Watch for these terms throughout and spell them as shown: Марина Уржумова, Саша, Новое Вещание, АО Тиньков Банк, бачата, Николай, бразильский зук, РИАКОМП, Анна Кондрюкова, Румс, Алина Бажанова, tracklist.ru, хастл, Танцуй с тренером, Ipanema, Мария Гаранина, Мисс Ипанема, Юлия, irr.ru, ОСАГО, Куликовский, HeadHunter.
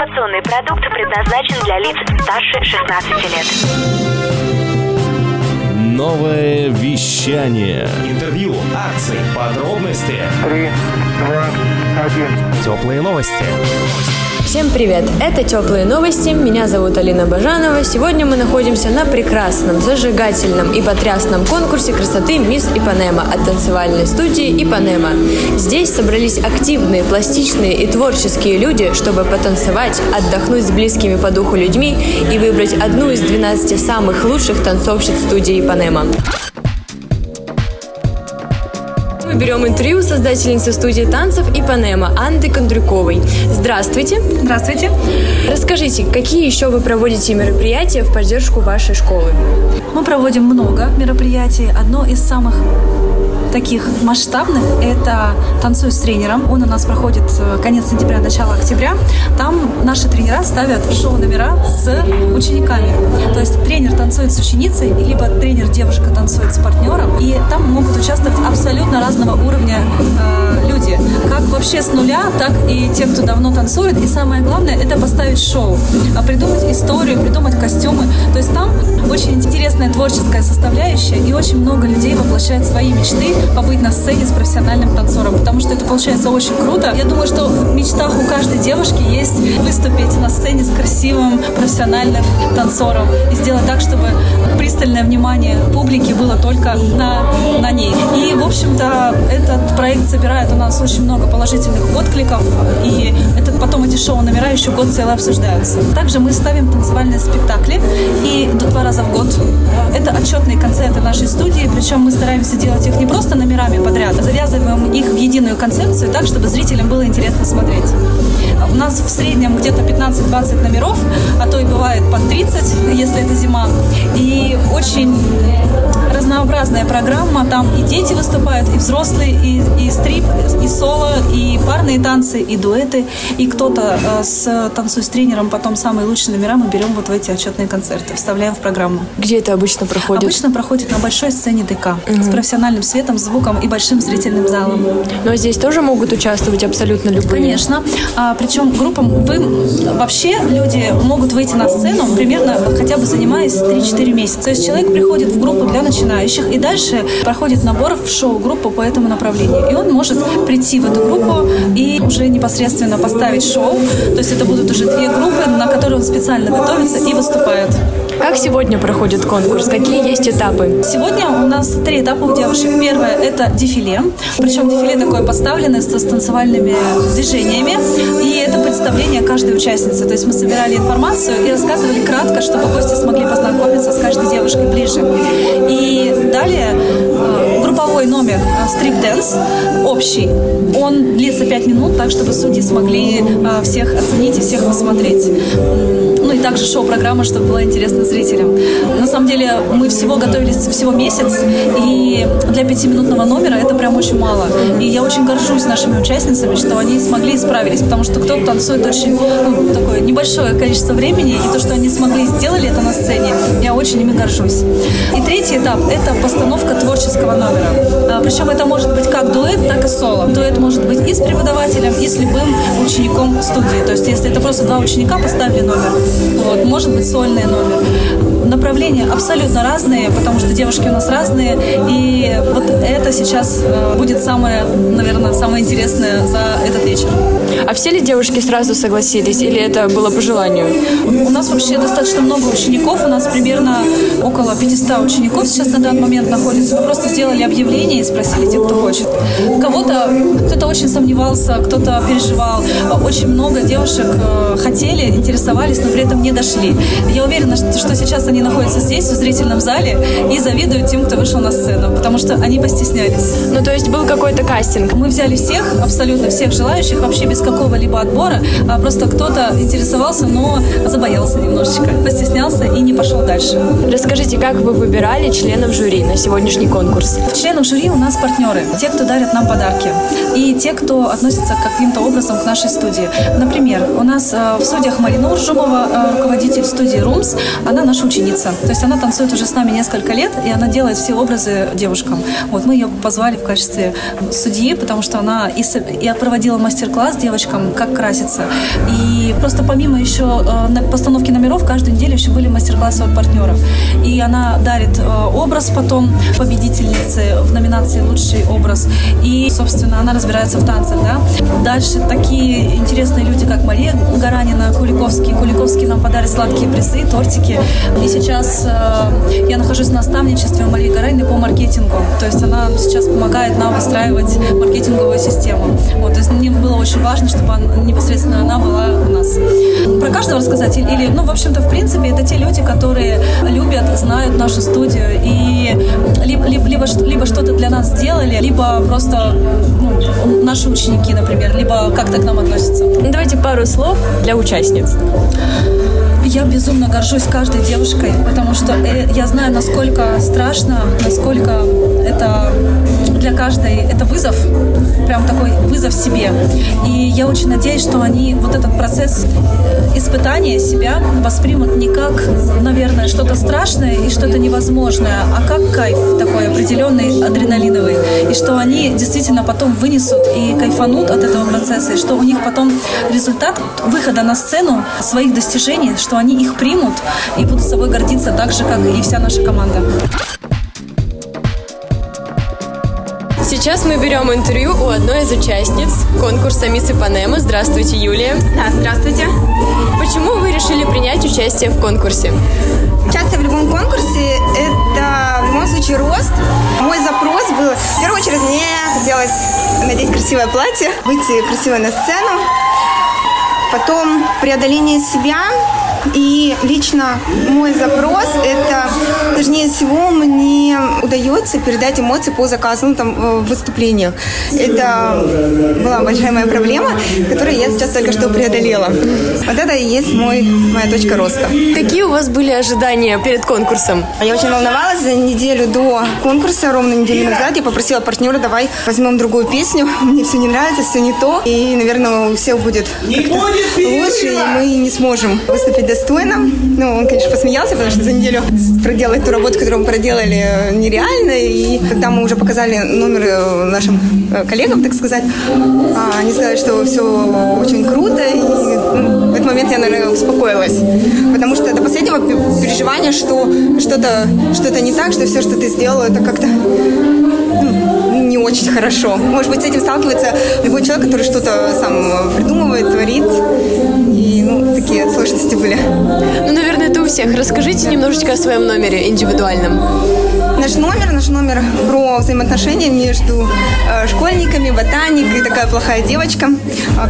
информационный продукт предназначен для лиц старше 16 лет. Новое вещание. Интервью, акции, подробности. 3, 2, 1. Теплые новости. Всем привет! Это «Теплые новости». Меня зовут Алина Бажанова. Сегодня мы находимся на прекрасном, зажигательном и потрясном конкурсе красоты «Мисс Ипанема» от танцевальной студии «Ипанема». Здесь собрались активные, пластичные и творческие люди, чтобы потанцевать, отдохнуть с близкими по духу людьми и выбрать одну из 12 самых лучших танцовщиц студии «Ипанема». Мы берем интервью создательницы студии танцев «Ипанема» Анны Кондрюковой. Здравствуйте. Здравствуйте. Расскажите, какие еще вы проводите мероприятия в поддержку вашей школы? Мы проводим много мероприятий. Одно из самых таких масштабных – это «Танцуй с тренером». Он у нас проходит конец сентября, начало октября. Там наши тренера ставят шоу-номера с учениками. То есть тренер танцует с ученицей, либо тренер-девушка танцует с партнером. И там могут участвовать абсолютно разного уровня люди. Как вообще с нуля, так и те, кто давно танцует. И самое главное – это поставить шоу, придумать историю, придумать костюмы. То есть там очень интересная творческая составляющая, и очень много людей воплощает свои мечты побыть на сцене с профессиональным танцором, потому что это получается очень круто. Я думаю, что в мечтах у каждой девушки есть выступить на сцене с красивым профессиональным танцором и сделать так, чтобы пристальное внимание публики было только на ней. И, в общем-то, этот проект собирает у нас очень много положительных откликов, и потом эти шоу-номера еще год целый обсуждаются. Также мы ставим танцевальные спектакли, и 2 раза в год. Это отчетные концерты нашей студии, причем мы стараемся делать их не просто номерами подряд, завязываем их в единую концепцию так, чтобы зрителям было интересно смотреть. У нас в среднем где-то 15-20 номеров, а то и бывает по 30, если это зима. И очень разнообразная программа. Там и дети выступают, и взрослые, и стрип, и соло, и парные танцы, и дуэты. И кто-то с «Танцуй с тренером» потом самые лучшие номера мы берем вот в эти отчетные концерты, вставляем в программу. Где это обычно проходит? Обычно проходит на большой сцене ДК с профессиональным светом, звуком и большим зрительным залом. Но здесь тоже могут участвовать абсолютно любые? Конечно. Причем группам вообще люди могут выйти на сцену, примерно хотя бы занимаясь 3-4 месяца. То есть человек приходит в группу для начинающих и дальше проходит набор в шоу-группу по этому направлению. И он может прийти в эту группу и уже непосредственно поставить шоу. То есть это будут уже 2 группы, на которые он специально готовится и выступает. Как сегодня проходит конкурс? Какие есть этапы? Сегодня у нас 3 этапа у девушек. Первое – это дефиле. Причем дефиле такое поставленное с танцевальными движениями. И это представление каждой участницы. То есть мы собирали информацию и рассказывали кратко, чтобы гости смогли познакомиться с каждой девушкой ближе. И далее групповой номер стрип-дэнс общий. Он длится 5 минут, так, чтобы судьи смогли всех оценить и всех посмотреть. Ну и также шоу-программа, чтобы было интересно зрителям. На самом деле мы готовились всего месяц, и для 5-минутного номера это прям очень мало. И я очень горжусь нашими участницами, что они смогли и справились, потому что кто-то танцует очень такое небольшое количество времени, и то, что они смогли и сделали это на сцене, я очень ими горжусь. И 3-й этап – это постановка творческого номера. Причем это может быть как дуэт, так и соло. Дуэт может быть и с преподавателем, и с любым учеником студии. То есть если это просто 2 ученика поставили номер, вот, может быть сольный номер. Направления абсолютно разные, потому что девушки у нас разные, и вот это сейчас будет самое интересное за этот вечер. А все ли девушки сразу согласились, или это было по желанию? У нас вообще достаточно много учеников, у нас примерно около 500 учеников сейчас на данный момент находится. Мы просто сделали объявление и спросили тех, кто хочет. Кто-то очень сомневался, кто-то переживал. Очень много девушек хотели, интересовались, но при этом не дошли. Я уверена, что сейчас они находятся здесь, в зрительном зале, и завидуют тем, кто вышел на сцену, потому что они постеснялись. Ну, то есть был какой-то кастинг? Мы взяли всех, абсолютно всех желающих, вообще без какого-либо отбора, а просто кто-то интересовался, но забоялся немножечко, постеснялся и не пошел дальше. Расскажите, как вы выбирали членов жюри на сегодняшний конкурс? Членов жюри у нас партнеры, те, кто дарят нам подарки, и те, кто относится каким-то образом к нашей студии. Например, у нас в студиях Марина Уржумова, руководитель студии «Румс», она наша ученица. То есть она танцует уже с нами несколько лет, и она делает все образы девушкам. Вот мы ее позвали в качестве судьи, потому что она и проводила мастер-класс девочкам, как краситься. И просто помимо еще постановки номеров, каждую неделю еще были мастер-классы от партнеров. И она дарит образ потом победительнице в номинации «Лучший образ». И, собственно, она разбирается в танцах. Да? Дальше такие интересные люди, как Мария Гаранина, Куликовский. Куликовский нам подарит сладкие призы, тортики. И сейчас я нахожусь в наставничестве у Марии Гаранины по маркетингу. То есть она сейчас помогает нам выстраивать маркетинговую систему. Вот, то есть мне было очень важно, чтобы непосредственно она была у нас. Про каждого рассказать? Или, ну, в общем-то, в принципе, это те люди, которые любят, знают нашу студию и либо что-то для нас сделали, либо просто наши ученики, например, либо как-то к нам относятся. Давайте пару слов для участниц. Я безумно горжусь каждой девушкой, потому что я знаю, насколько страшно, насколько это для каждой это вызов, прям такой вызов себе. И я очень надеюсь, что они вот этот процесс испытания себя воспримут не как, наверное, что-то страшное и что-то невозможное, а как кайф такой определенный, адреналиновый. И что они действительно потом вынесут и кайфанут от этого процесса, и что у них потом результат выхода на сцену своих достижений, что они их примут и будут собой гордиться так же, как и вся наша команда. Сейчас мы берем интервью у одной из участниц конкурса «Мисс Ипанема». Здравствуйте, Юлия. Да, здравствуйте. Почему вы решили принять участие в конкурсе? Участие в любом конкурсе – это в любом случае рост. Мой запрос был, в первую очередь, мне хотелось надеть красивое платье, выйти красиво на сцену, потом преодоление себя. И лично мой запрос – это, точнее всего, мне удается передать эмоции по заказу, в выступлениях. Это была большая моя проблема, которую я сейчас только что преодолела. Вот это и есть моя точка роста. Какие у вас были ожидания перед конкурсом? Я очень волновалась. За неделю до конкурса, ровно неделю назад, я попросила партнера, давай возьмем другую песню. Мне все не нравится, все не то. И, наверное, у всех будет как-то лучше, и мы не сможем выступить достойно. Он, конечно, посмеялся, потому что за неделю проделать ту работу, которую мы проделали, нереально. И когда мы уже показали номер нашим коллегам, так сказать, они сказали, что все очень круто. И в этот момент я, наверное, успокоилась. Потому что до последнего переживания, что что-то не так, что все, что ты сделала, это как-то не очень хорошо. Может быть, с этим сталкивается любой человек, который что-то сам придумывает, творит. И, такие сложности были. Наверное, это у всех. Расскажите немножечко о своем номере индивидуальном. Наш номер про взаимоотношения между школьниками, ботаник и такая плохая девочка,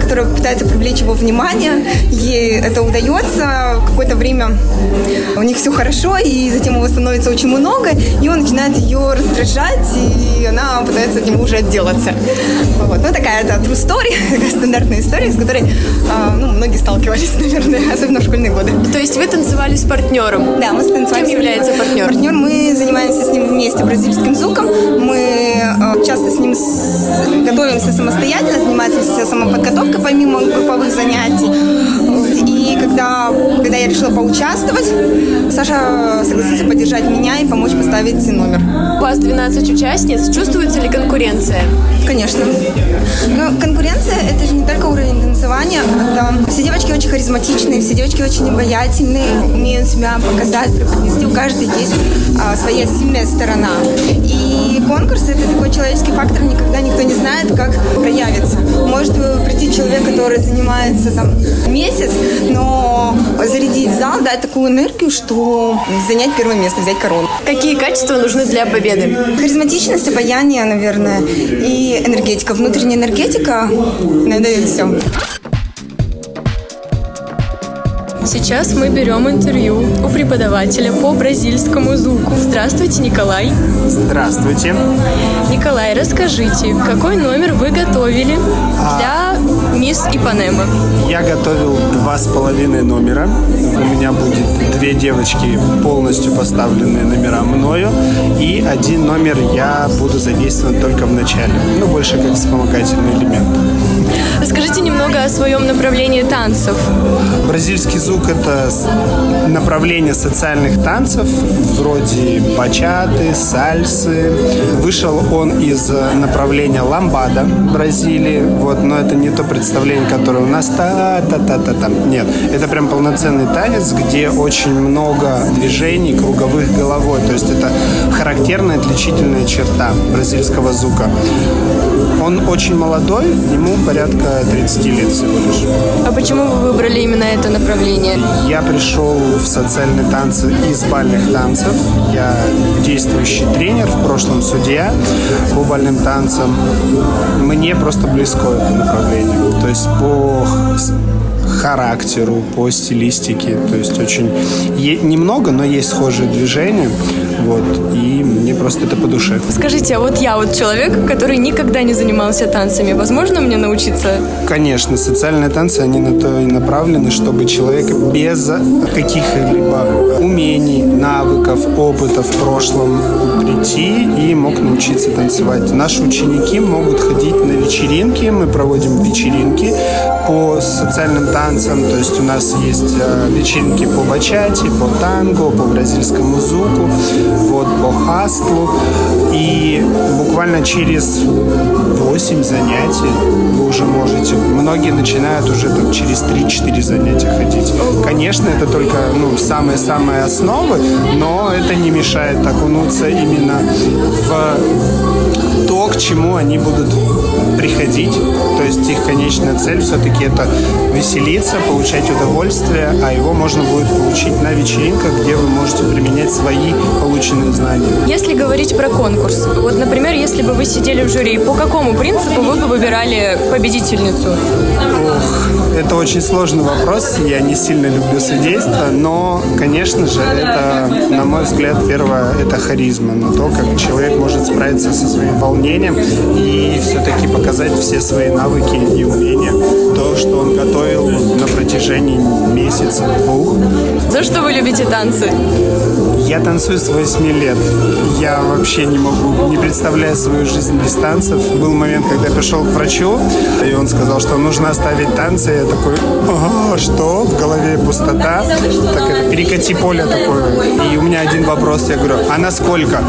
которая пытается привлечь его внимание. Ей это удается. Какое-то время у них все хорошо, и затем его становится очень много, и он начинает ее раздражать, и она пытается от него уже отделаться. Вот. Такая это true story, такая стандартная история, с которой многие сталкивались, наверное, особенно в школьные годы. То есть вы танцевали с партнером? Да, мы танцевали. Кем является партнер? Партнер, мы занимаемся с ним вместе бразильским зуком. Мы часто с ним готовимся самостоятельно, занимаемся самоподготовкой помимо групповых занятий. И когда я решила поучаствовать, Саша согласился поддержать меня и помочь поставить номер. У вас 12 участниц. Чувствуется ли конкуренция? Конечно. Но конкуренция – это же не только уровень танцевания. Это все девочки очень харизматичные, все девочки очень обаятельные, умеют себя показать, преподнести. У каждой есть своя сильная сторона. И конкурс – это такой человеческий фактор, никогда никто не знает, как проявится. Может прийти человек, который занимается месяц, но зарядить зал, дать такую энергию, что занять первое место, взять корону. Какие качества нужны для победы? Харизматичность, обаяние, наверное, и энергетика. Внутренняя энергетика надает все. Сейчас мы берем интервью у преподавателя по бразильскому зуку. Здравствуйте, Николай. Здравствуйте. Николай, расскажите, какой номер вы готовили для «Мисс Ипанема»? Я готовил 2,5 номера. У меня будет 2 девочки, полностью поставленные номера мною. И 1 номер я буду задействован только в начале. Больше как вспомогательный элемент. Расскажите немного о своем направлении танцев. Бразильский зук – это направление социальных танцев, вроде бачаты, сальсы. Вышел он из направления ламбада Бразилии, но это не то представление, которое у нас та-та-та-та-та. Нет, это прям полноценный танец, где очень много движений круговых головой. То есть это характерная отличительная черта бразильского зука. Он очень молодой, ему порядка 30 лет всего лишь. А почему вы выбрали именно это направление? Я пришел в социальные танцы из бальных танцев. Я действующий тренер, в прошлом судья по бальным танцам. Мне просто близко это направление. То есть по характеру, по стилистике. То есть очень немного, но есть схожие движения. И мне просто это по душе. Скажите, а я человек, который никогда не занимался танцами. Возможно мне научиться? Конечно, социальные танцы, они на то и направлены, чтобы человек без каких-либо умений, навыков, опыта в прошлом прийти и мог научиться танцевать. Наши ученики могут ходить на вечеринки. Мы проводим вечеринки по социальным танцам. То есть у нас есть вечеринки по бачате, по танго, по бразильскому зуку, по хастлу. И буквально через 8 занятий вы уже можете. Многие начинают уже через 3-4 занятия ходить. Конечно, это только самые-самые основы, но это не мешает окунуться именно в то, к чему они будут приходить. То есть их конечная цель все-таки это веселиться, получать удовольствие, а его можно будет получить на вечеринках, где вы можете применять свои полученные знания. Если говорить про конкурс, например, если бы вы сидели в жюри, по какому принципу вы бы выбирали победительницу? Это очень сложный вопрос, я не сильно люблю судейство, но, конечно же, это, на мой взгляд, первое, это харизма, то, как человек может справиться со своим волнением и все-таки показать все свои навыки и умения, то, что он готовил на протяжении месяца, 2. За что вы любите танцы? Я танцую с 8 лет. Я вообще не представляю свою жизнь без танцев. Был момент, когда я пришел к врачу, и он сказал, что нужно оставить танцы. Я такой, что? В голове пустота. Так это перекати поле такое. И у меня один вопрос, я говорю, а на сколько?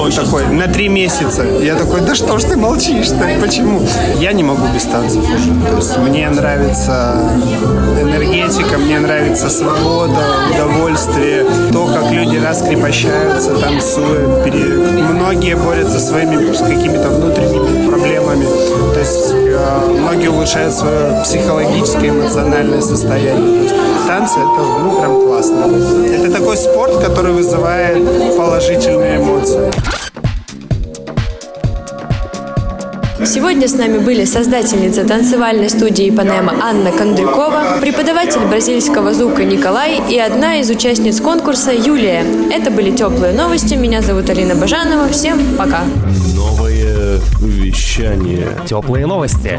Он такой, на 3 месяца. Я такой, да что ж ты молчишь-то? Почему? Я не могу без танцев уже. То есть мне нравится энергетика, мне нравится свобода, удовольствие, то, как люди раскрепощаются, танцуют. Многие борются своими с какими-то внутренними проблемами. То есть многие улучшают свое психологическое, эмоциональное состояние. Танцы – это прям классно. Это такой спорт, который вызывает положительные эмоции. Сегодня с нами были создательница танцевальной студии «Ипанема» Анна Кондрюкова, преподаватель бразильского зука Николай и одна из участниц конкурса Юлия. Это были «Теплые новости». Меня зовут Алина Бажанова. Всем пока. Новое вещание. «Теплые новости».